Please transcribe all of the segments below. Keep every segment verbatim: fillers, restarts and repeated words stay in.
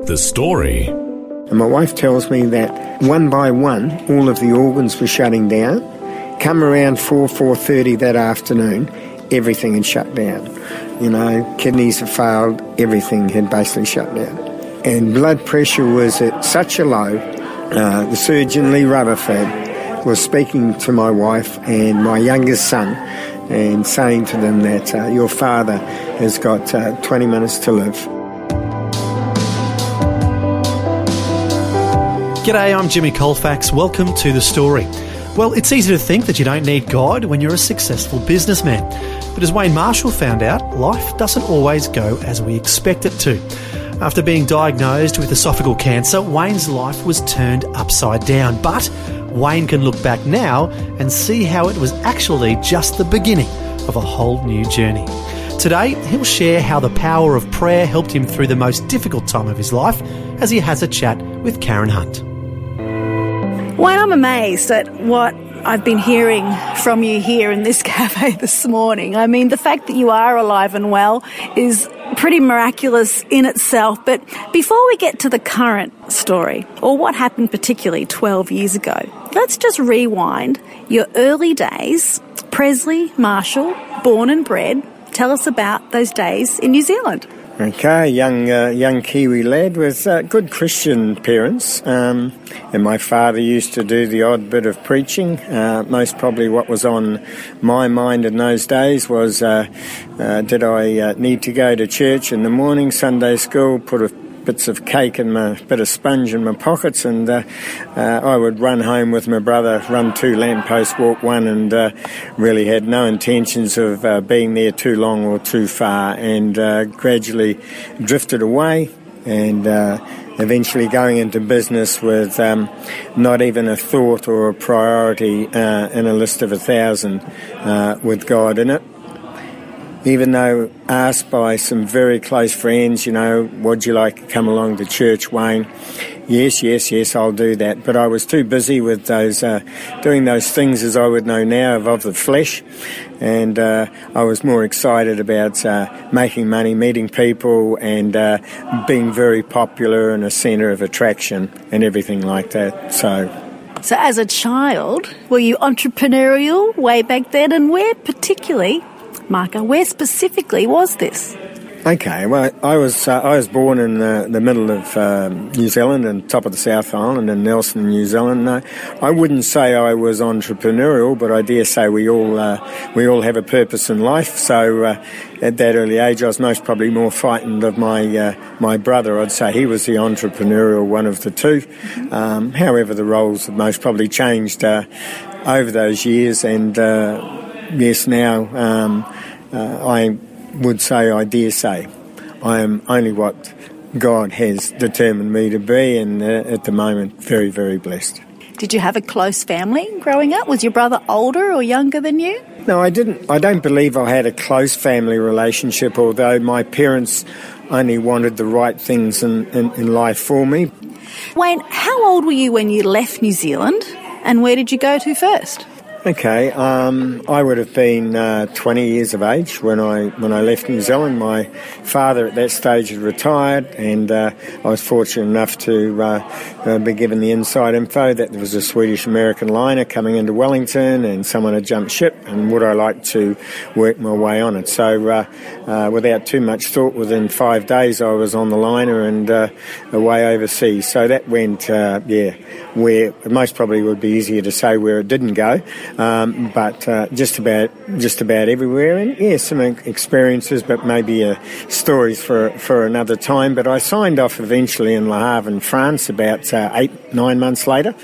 The story. And my wife tells me that one by one, all of the organs were shutting down. Come around four, four thirty that afternoon, everything had shut down. You know, kidneys had failed, everything had basically shut down. And blood pressure was at such a low. Uh, the surgeon, Lee Rutherford, was speaking to my wife and my youngest son and saying to them that uh, your father has got uh, twenty minutes to live. G'day, I'm Jimmy Colfax. Welcome to The Story. Well, it's easy to think that you don't need God when you're a successful businessman. But as Wayne Marshall found out, life doesn't always go as we expect it to. After being diagnosed with esophageal cancer, Wayne's life was turned upside down. But Wayne can look back now and see how it was actually just the beginning of a whole new journey. Today, he'll share how the power of prayer helped him through the most difficult time of his life as he has a chat with Karen Hunt. Well, I'm amazed at what I've been hearing from you here in this cafe this morning. I mean, the fact that you are alive and well is pretty miraculous in itself. But before we get to the current story, or what happened particularly twelve years ago, let's just rewind your early days. Presley Marshall, born and bred. Tell us about those days in New Zealand. Okay, young uh, young Kiwi lad with uh, good Christian parents, um, and my father used to do the odd bit of preaching. Uh, most probably what was on my mind in those days was, uh, uh, did I uh, need to go to church in the morning, Sunday school, put a bits of cake and a bit of sponge in my pockets, and uh, uh, I would run home with my brother, run two lampposts, walk one, and uh, really had no intentions of uh, being there too long or too far, and uh, gradually drifted away, and uh, eventually going into business with um, not even a thought or a priority uh, in a list of a thousand uh, with God in it. Even though asked by some very close friends, you know, would you like to come along to church, Wayne? Yes, yes, yes, I'll do that. But I was too busy with those, uh, doing those things as I would know now of, of the flesh. And uh, I was more excited about uh, making money, meeting people, and uh, being very popular and a centre of attraction and everything like that. So... So as a child, were you entrepreneurial way back then? And where particularly... Marker, where specifically was this? Okay, well, I was uh, I was born in the, the middle of um, New Zealand and top of the South Island in Nelson, New Zealand. No, I wouldn't say I was entrepreneurial, but I dare say we all uh, we all have a purpose in life. So uh, at that early age, I was most probably more frightened of my uh, my brother. I'd say he was the entrepreneurial one of the two. Mm-hmm. Um, however, the roles have most probably changed uh, over those years, and. Uh, Yes, now um, uh, I would say, I dare say, I am only what God has determined me to be, and uh, at the moment, very, very blessed. Did you have a close family growing up? Was your brother older or younger than you? No, I didn't. I don't believe I had a close family relationship, although my parents only wanted the right things in, in, in life for me. Wayne, how old were you when you left New Zealand, and where did you go to first? Okay, um, I would have been uh, twenty years of age when I when I left New Zealand. My father at that stage had retired, and uh, I was fortunate enough to uh, uh, be given the inside info that there was a Swedish-American liner coming into Wellington, and someone had jumped ship, and would I like to work my way on it. So uh, uh, without too much thought, within five days I was on the liner and uh, away overseas. So that went, uh, yeah, where it most probably would be easier to say where it didn't go. um, but uh, just about just about everywhere. And yeah, some experiences, but maybe uh, stories for for another time. But I signed off eventually in Le Havre in France about uh, eight nine months later.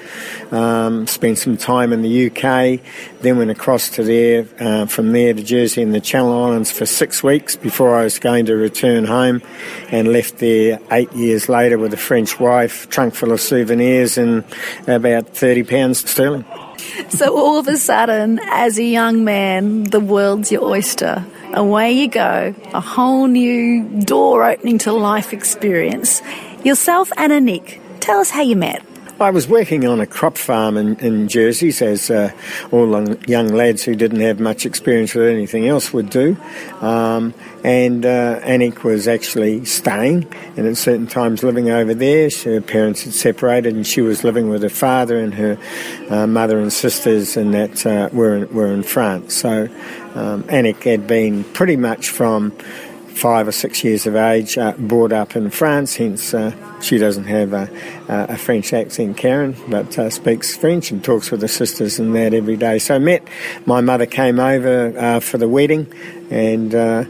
Um, spent some time in the U K, then went across to there, uh, from there to Jersey and the Channel Islands for six weeks before I was going to return home, and left there eight years later with a French wife, trunk full of souvenirs and about thirty pounds sterling. So all of a sudden, as a young man, the world's your oyster. Away you go, a whole new door opening to life experience. Yourself and Annick, tell us how you met. I was working on a crop farm in, in Jersey, as uh, all young lads who didn't have much experience with anything else would do. Um, and uh, Annick was actually staying and at certain times living over there. Her parents had separated and she was living with her father, and her uh, mother and sisters, and that uh, were, in, were in France. So um, Annick had been pretty much from five or six years of age, uh, brought up in France, hence uh, she doesn't have a, a French accent, Karen, but uh, speaks French and talks with her sisters and that every day. So met, my mother came over uh, for the wedding, and uh,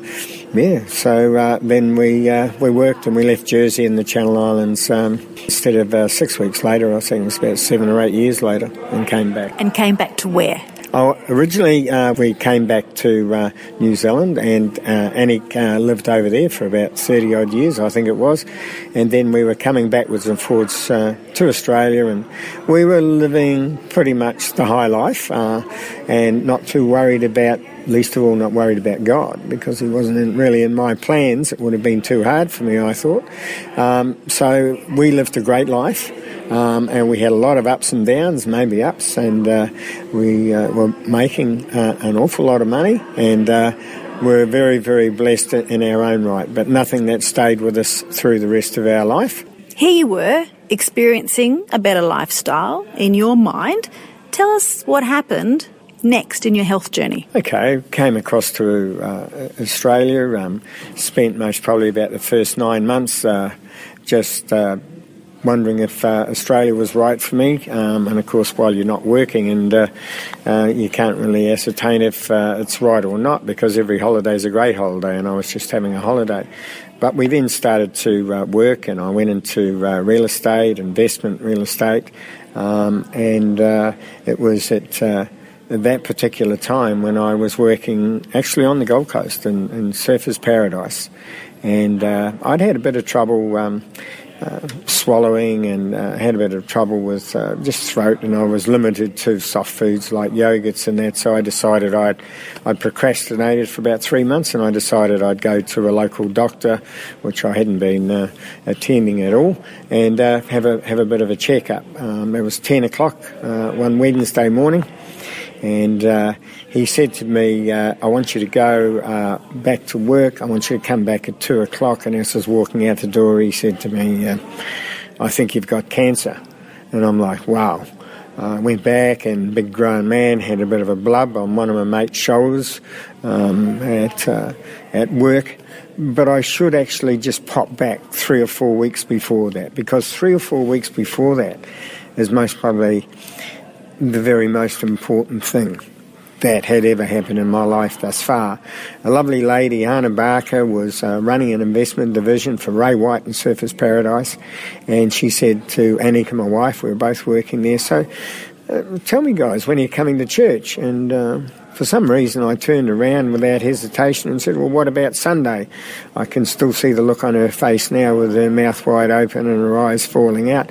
yeah, so uh, then we uh, we worked and we left Jersey and the Channel Islands. Um, instead of uh, six weeks later, I think it was about seven or eight years later, and came back. And came back to where? Oh, originally uh, we came back to uh, New Zealand, and uh, Annick uh, lived over there for about thirty odd years, I think it was, and then we were coming backwards and forwards uh, to Australia, and we were living pretty much the high life, uh, and not too worried about, least of all not worried about God, because he wasn't in, really in my plans. It would have been too hard for me, I thought. Um, so we lived a great life, um, and we had a lot of ups and downs, maybe ups, and uh, we uh, were making uh, an awful lot of money, and uh, we're very, very blessed in our own right, but nothing that stayed with us through the rest of our life. Here you were, experiencing a better lifestyle in your mind. Tell us what happened next in your health journey. Okay, came across to uh, Australia, um, spent most probably about the first nine months uh, just uh, wondering if uh, Australia was right for me, um, and of course while you're not working, and uh, uh, you can't really ascertain if uh, it's right or not, because every holiday is a great holiday, and I was just having a holiday. But we then started to uh, work, and I went into uh, real estate, investment real estate, um, and uh, it was at... Uh, At that particular time when I was working actually on the Gold Coast in, in Surfer's Paradise, and uh, I'd had a bit of trouble um, uh, swallowing, and uh, had a bit of trouble with uh, just throat, and I was limited to soft foods like yogurts and that, so I decided I'd, I'd procrastinated for about three months and I decided I'd go to a local doctor, which I hadn't been uh, attending at all, and uh, have a have a bit of a check-up. Um, it was ten o'clock uh, one Wednesday morning. And uh, he said to me, uh, I want you to go uh, back to work. I want you to come back at two o'clock. And as I was walking out the door, he said to me, uh, I think you've got cancer. And I'm like, wow. I uh, went back, and big grown man had a bit of a blub on one of my mate's shoulders um, at, uh, at work. But I should actually just pop back three or four weeks before that, because three or four weeks before that is most probably the very most important thing that had ever happened in my life thus far. A lovely lady, Anna Barker, was uh, running an investment division for Ray White and Surfer's Paradise, and she said to Annick and my wife, we were both working there, so uh, tell me guys, when are you coming to church? And uh, for some reason I turned around without hesitation and said, well, what about Sunday? I can still see the look on her face now, with her mouth wide open and her eyes falling out.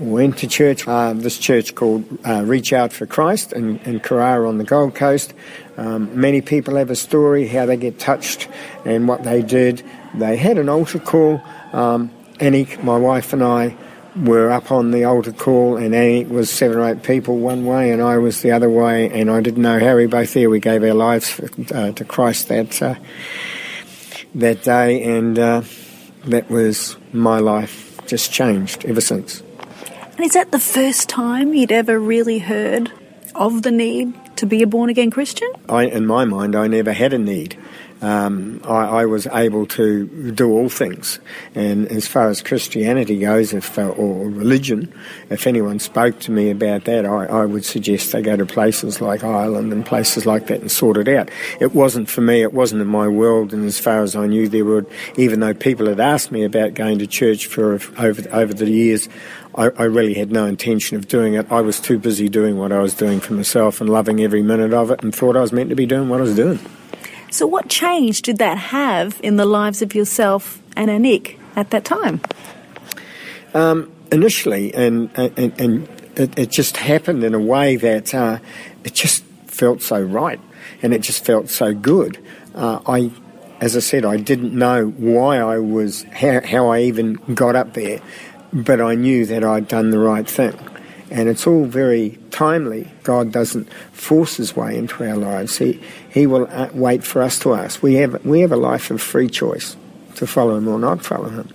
Went to church, uh, this church called uh, Reach Out for Christ in, in Carrara on the Gold Coast. Um, many people have a story how they get touched and what they did. They had an altar call. Um, Annick, my wife, and I were up on the altar call, and Annick was seven or eight people one way and I was the other way, and I didn't know how we both there. We gave our lives for, uh, to Christ that, uh, that day, and uh, that was my life, just changed ever since. And is that the first time you'd ever really heard of the need to be a born-again Christian? I, in my mind, I never had a need. um, I, I was able to do all things. And as far as Christianity goes, if uh, or religion, if anyone spoke to me about that, I, I would suggest they go to places like Ireland and places like that and sort it out. It wasn't for me, it wasn't in my world, and as far as I knew, there would, even though people had asked me about going to church for over, over the years, I, I really had no intention of doing it. I was too busy doing what I was doing for myself and loving every minute of it, and thought I was meant to be doing what I was doing. So what change did that have in the lives of yourself and Annick at that time? Um, initially, and, and, and it, it just happened in a way that uh, it just felt so right, and it just felt so good. Uh, I... As I said, I didn't know why I was, how, how I even got up there, but I knew that I'd done the right thing. And it's all very timely. God doesn't force his way into our lives. He he will wait for us to ask. We have, we have a life of free choice to follow him or not follow him.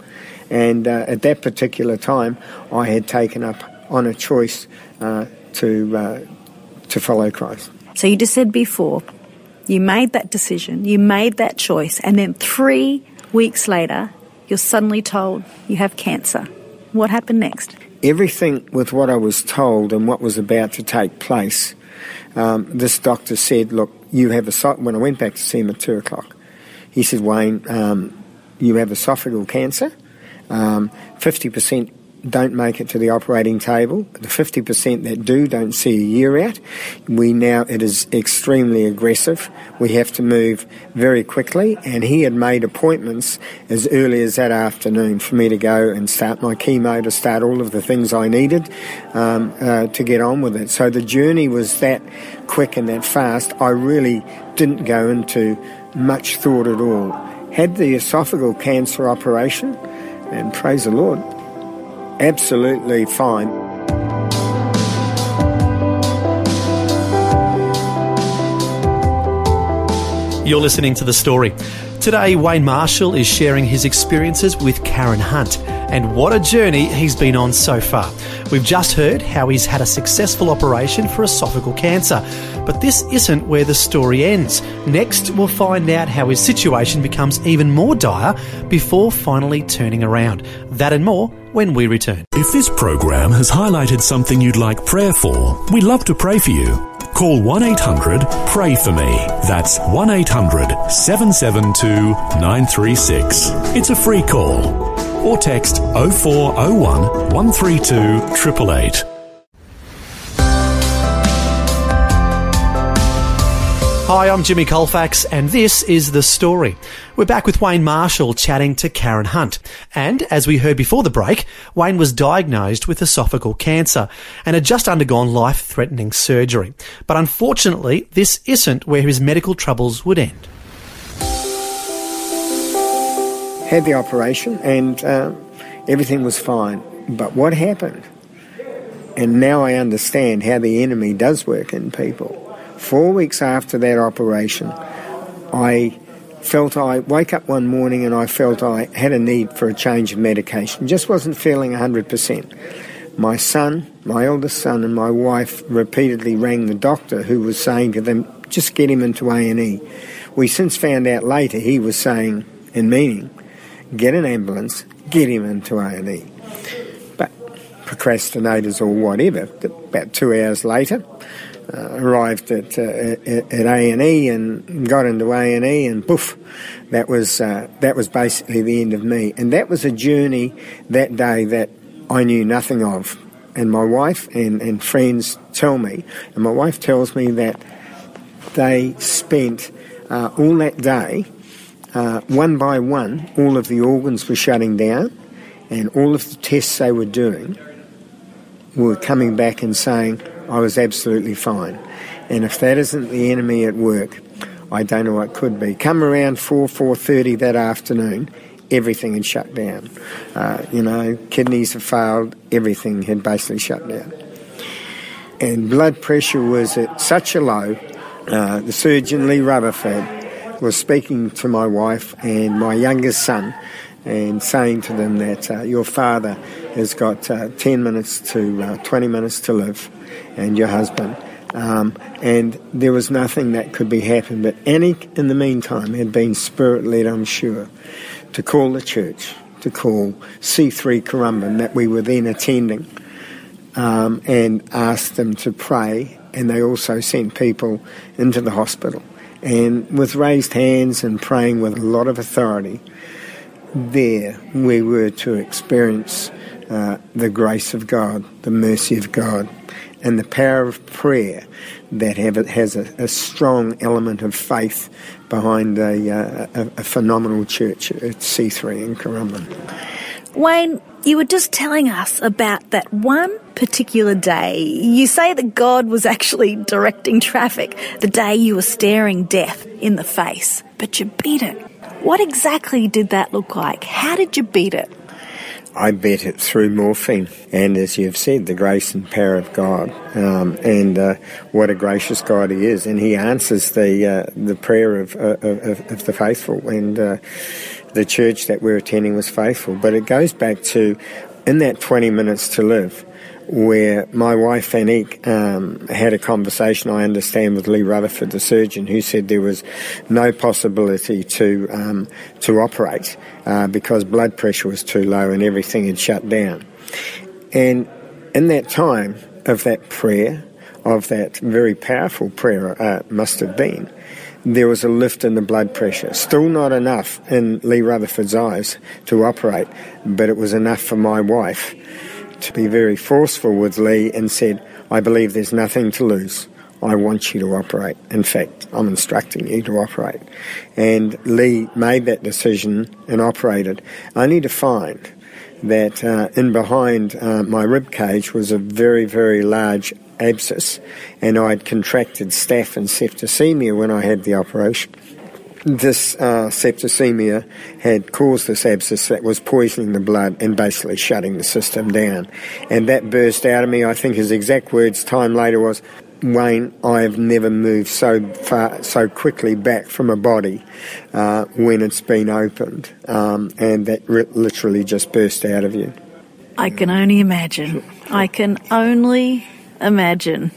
And uh, at that particular time, I had taken up on a choice uh, to uh, to follow Christ. So you just said before, you made that decision, you made that choice, and then three weeks later, you're suddenly told you have cancer. What happened next? Everything with what I was told and what was about to take place, um, this doctor said, look, you have a... When I went back to see him at two o'clock, he said, Wayne, um, you have esophageal cancer, um, fifty percent don't make it to the operating table. The fifty percent that do don't see a year out. We now, it is extremely aggressive. We have to move very quickly. And he had made appointments as early as that afternoon for me to go and start my chemo, to start all of the things I needed um, uh, to get on with it. So the journey was that quick and that fast. I really didn't go into much thought at all. Had the esophageal cancer operation, and praise the Lord, absolutely fine. You're listening to The Story. Today, Wayne Marshall is sharing his experiences with Karen Hunt, and what a journey he's been on so far. We've just heard how he's had a successful operation for esophageal cancer, but this isn't where the story ends. Next, we'll find out how his situation becomes even more dire before finally turning around. That and more when we return. If this program has highlighted something you'd like prayer for, we'd love to pray for you. Call one eight hundred pray for me. That's one eight hundred seven seven two nine three six. It's a free call. Or text oh four oh one, one three two, eight eight eight. Hi, I'm Jimmy Colfax, and this is The Story. We're back with Wayne Marshall chatting to Karen Hunt. And as we heard before the break, Wayne was diagnosed with esophageal cancer and had just undergone life-threatening surgery. But unfortunately, this isn't where his medical troubles would end. Had the operation, and uh, everything was fine. But what happened? And now I understand how the enemy does work in people. Four weeks after that operation, I felt I wake up one morning and I felt I had a need for a change of medication. Just wasn't feeling one hundred percent. My son, my eldest son, and my wife repeatedly rang the doctor, who was saying to them, just get him into A and E. We since found out later he was saying, and meaning, get an ambulance, get him into A and E. But procrastinators or whatever, about two hours later, Uh, arrived at, uh, at at A and E and got into A and E, and poof, that was uh, that was basically the end of me. And that was a journey that day that I knew nothing of. And my wife and, and friends tell me, and my wife tells me that they spent uh, all that day, uh, one by one, all of the organs were shutting down, and all of the tests they were doing were coming back and saying, I was absolutely fine. And if that isn't the enemy at work, I don't know what could be. Come around four, four thirty that afternoon, everything had shut down. Uh, you know, kidneys had failed, everything had basically shut down. And blood pressure was at such a low, uh, the surgeon, Lee Rutherford, was speaking to my wife and my youngest son, and saying to them that uh, your father has got uh, ten minutes to uh, twenty minutes to live, and your husband Um, and there was nothing that could be happened. But Annick, in the meantime, had been spirit-led, I'm sure, to call the church, to call C three Currumbin, that we were then attending, um, and asked them to pray. And they also sent people into the hospital. And with raised hands and praying with a lot of authority, there we were to experience uh, the grace of God, the mercy of God, and the power of prayer that have, has a, a strong element of faith behind a, uh, a, a phenomenal church at C three in Currumbin. Wayne, you were just telling us about that one particular day. You say that God was actually directing traffic the day you were staring death in the face, but you beat it. What exactly did that look like? How did you beat it? I beat it through morphine, and as you've said, the grace and power of God, um, and uh, what a gracious God He is, and He answers the uh, the prayer of, uh, of of the faithful, and uh, the church that we're attending was faithful. But it goes back to in that twenty minutes to live, where my wife Annick um, had a conversation, I understand, with Lee Rutherford, the surgeon, who said there was no possibility to um, to operate uh, because blood pressure was too low and everything had shut down. And in that time of that prayer, of that very powerful prayer, uh, must have been, there was a lift in the blood pressure. Still not enough in Lee Rutherford's eyes to operate, but it was enough for my wife to be very forceful with Lee and said, I believe there's nothing to lose. I want you to operate. In fact, I'm instructing you to operate. And Lee made that decision and operated, only to find that uh, in behind uh, my rib cage was a very, very large abscess, and I'd contracted staph and septicemia when I had the operation. This uh, septicemia had caused this abscess that was poisoning the blood and basically shutting the system down. And that burst out of me. I think his exact words time later was, Wayne, I have never moved so far, so quickly back from a body uh, when it's been opened. Um, and that re- literally just burst out of you. I can only imagine. I can only imagine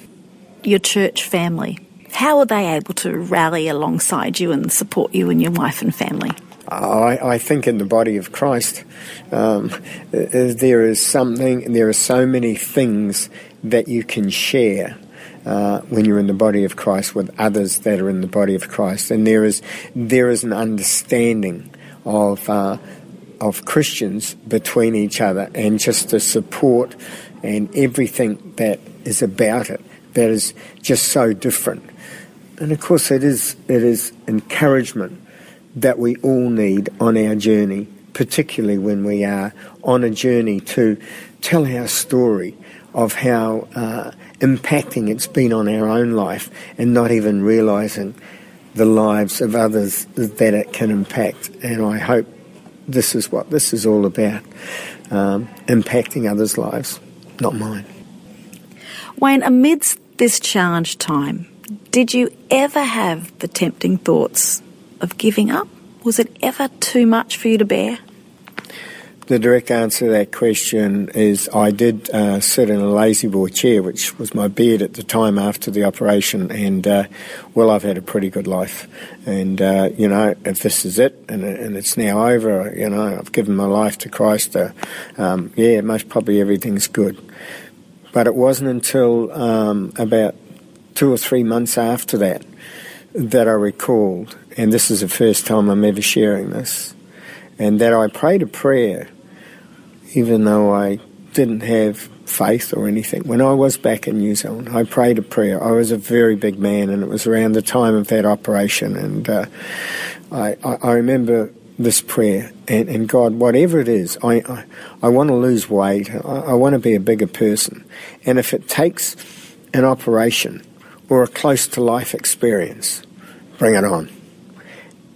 your church family. How were they able to rally alongside you and support you and your wife and family? I, I think in the body of Christ, um, there is something, there are so many things that you can share uh, when you're in the body of Christ with others that are in the body of Christ. And there is there is an understanding of uh, of Christians between each other, and just the support and everything that is about it that is just so different. And of course it is it is encouragement that we all need on our journey, particularly when we are on a journey to tell our story of how uh, impacting it's been on our own life, and not even realising the lives of others that it can impact. And I hope this is what this is all about, um, impacting others' lives, not mine. Wayne, amidst this challenge time, did you ever have the tempting thoughts of giving up? Was it ever too much for you to bear? The direct answer to that question is I did uh, sit in a lazy boy chair, which was my bed at the time after the operation, and, uh, well, I've had a pretty good life. And, uh, you know, if this is it and, and it's now over, you know, I've given my life to Christ, uh, um, yeah, most probably everything's good. But it wasn't until um, about two or three months after that, that I recalled, and this is the first time I'm ever sharing this, and that I prayed a prayer, even though I didn't have faith or anything. When I was back in New Zealand, I prayed a prayer. I was a very big man, and it was around the time of that operation, and uh, I, I, I remember this prayer, and, and God, whatever it is, I, I, I want to lose weight, I, I want to be a bigger person, and if it takes an operation or a close-to-life experience, bring it on.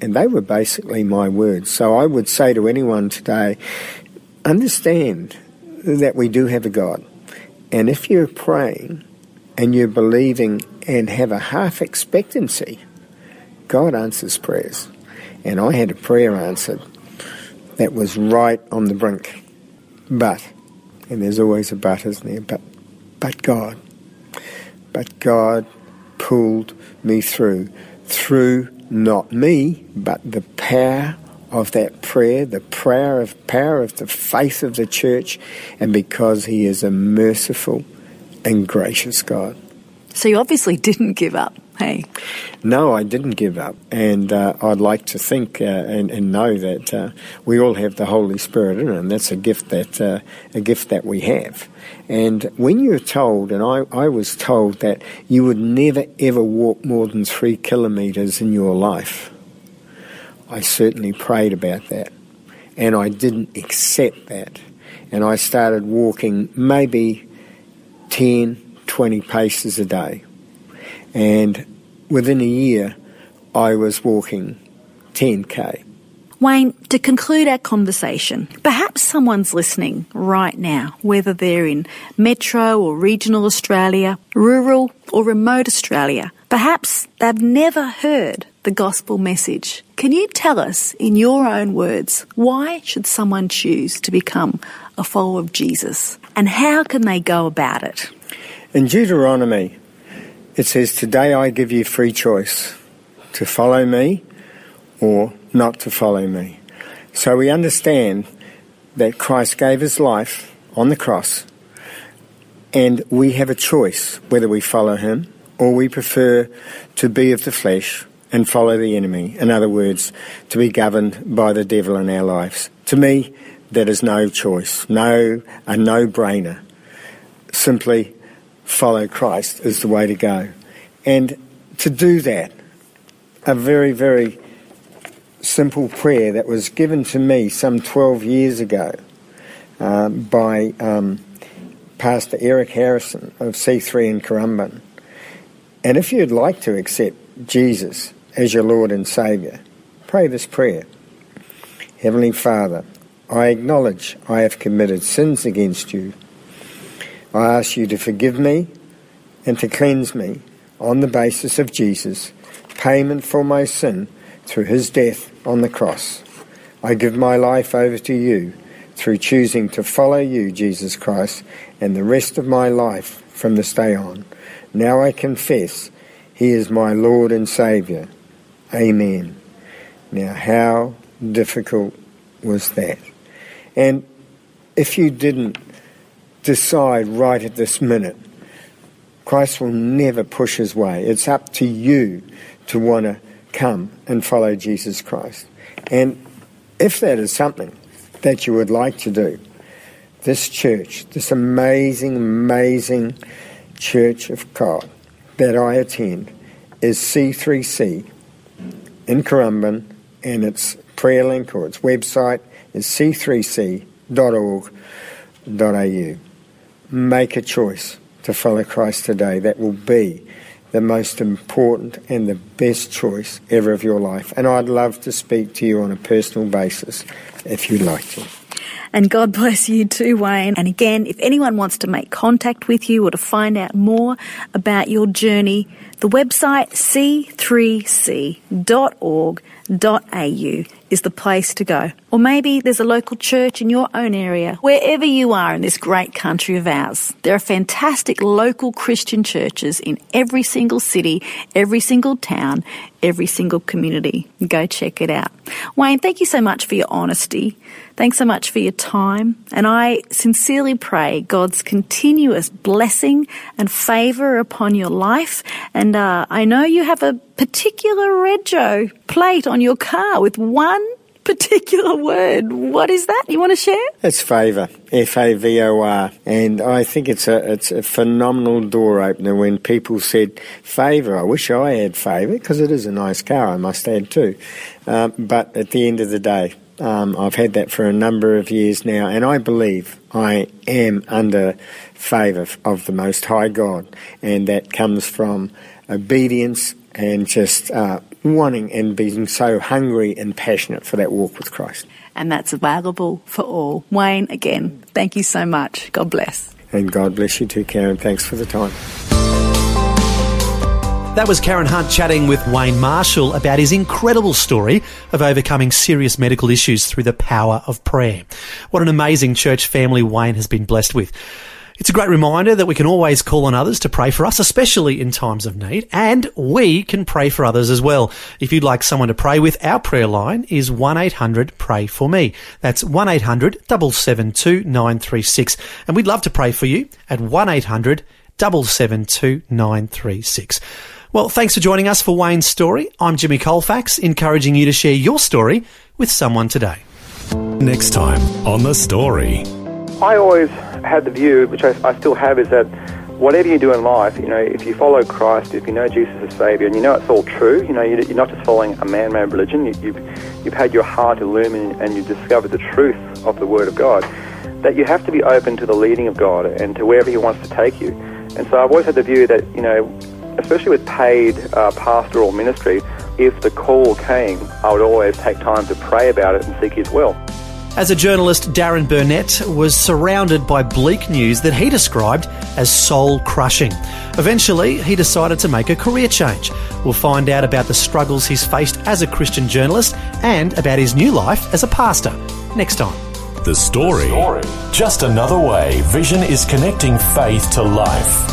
And they were basically my words. So I would say to anyone today, understand that we do have a God. And if you're praying and you're believing and have a half expectancy, God answers prayers. And I had a prayer answered that was right on the brink. But, and there's always a but, isn't there, but, but God. but God pulled me through, through not me, but the power of that prayer, the prayer of power of the faith of the church, and because he is a merciful and gracious God. So you obviously didn't give up, hey? No, I didn't give up, and uh, I'd like to think uh, and, and know that uh, we all have the Holy Spirit in it, and that's a gift that uh, a gift that we have. And when you're told, and I, I was told, that you would never ever walk more than three kilometres in your life, I certainly prayed about that, and I didn't accept that, and I started walking maybe ten, twenty paces a day, and within a year I was walking ten K. Wayne, to conclude our conversation, perhaps someone's listening right now, whether they're in metro or regional Australia, rural or remote Australia. Perhaps they've never heard the gospel message. Can you tell us, in your own words, why should someone choose to become a follower of Jesus, and how can they go about it? In Deuteronomy, it says, "Today I give you free choice to follow me or not to follow me." So we understand that Christ gave his life on the cross, and we have a choice whether we follow him or we prefer to be of the flesh and follow the enemy. In other words, to be governed by the devil in our lives. To me, that is no choice, no a no-brainer. Simply follow Christ is the way to go. And to do that, a very, very simple prayer that was given to me some twelve years ago um, by um, Pastor Eric Harrison of C three in Currumbin. And if you'd like to accept Jesus as your Lord and Saviour, pray this prayer. Heavenly Father, I acknowledge I have committed sins against you. I ask you to forgive me and to cleanse me on the basis of Jesus' payment for my sin through his death on the cross. I give my life over to you through choosing to follow you, Jesus Christ, and the rest of my life from this day on. Now I confess he is my Lord and Saviour. Amen. Now, how difficult was that? And if you didn't decide right at this minute, Christ will never push his way. It's up to you to want to come and follow Jesus Christ. And if that is something that you would like to do, this church, this amazing, amazing church of God that I attend is C three C in Currumbin, and its prayer link or its website is c three c dot org dot a u. Make a choice to follow Christ today. That will be the most important and the best choice ever of your life. And I'd love to speak to you on a personal basis if you'd like to. And God bless you too, Wayne. And again, if anyone wants to make contact with you or to find out more about your journey, the website c three c dot org dot a u is the place to go. Or maybe there's a local church in your own area, wherever you are in this great country of ours. There are fantastic local Christian churches in every single city, every single town, every single community. Go check it out. Wayne, thank you so much for your honesty. Thanks so much for your time. And I sincerely pray God's continuous blessing and favour upon your life. And uh, I know you have a particular rego plate on your car with one particular word. What is that? You want to share? It's favour, F A V O R. And I think it's a it's a phenomenal door opener when people said favour. I wish I had favour, because it is a nice car, I must add too. Um, but at the end of the day, um, I've had that for a number of years now, and I believe I am under favour of the Most High God, and that comes from obedience and just uh, wanting and being so hungry and passionate for that walk with Christ. And that's available for all. Wayne, again, thank you so much. God bless. And God bless you too, Karen. Thanks for the time. That was Karen Hunt chatting with Wayne Marshall about his incredible story of overcoming serious medical issues through the power of prayer. What an amazing church family Wayne has been blessed with. It's a great reminder that we can always call on others to pray for us, especially in times of need, and we can pray for others as well. If you'd like someone to pray with, our prayer line is one eight hundred pray for me. That's one eight hundred seven seven two nine three six. And we'd love to pray for you at one eight hundred seven seven two nine three six. Well, thanks for joining us for Wayne's Story. I'm Jimmy Colfax, encouraging you to share your story with someone today. Next time on The Story. I always had the view, which I, I still have, is that whatever you do in life, you know, if you follow Christ, if you know Jesus as Saviour, and you know it's all true, you know, you're not just following a man-made religion, you, you've, you've had your heart illumined and you've discovered the truth of the Word of God, that you have to be open to the leading of God and to wherever He wants to take you. And so I've always had the view that, you know, especially with paid uh, pastoral ministry, if the call came, I would always take time to pray about it and seek His will. As a journalist, Darren Burnett was surrounded by bleak news that he described as soul-crushing. Eventually, he decided to make a career change. We'll find out about the struggles he's faced as a Christian journalist and about his new life as a pastor next time. The Story. The Story. Just another way Vision is connecting faith to life.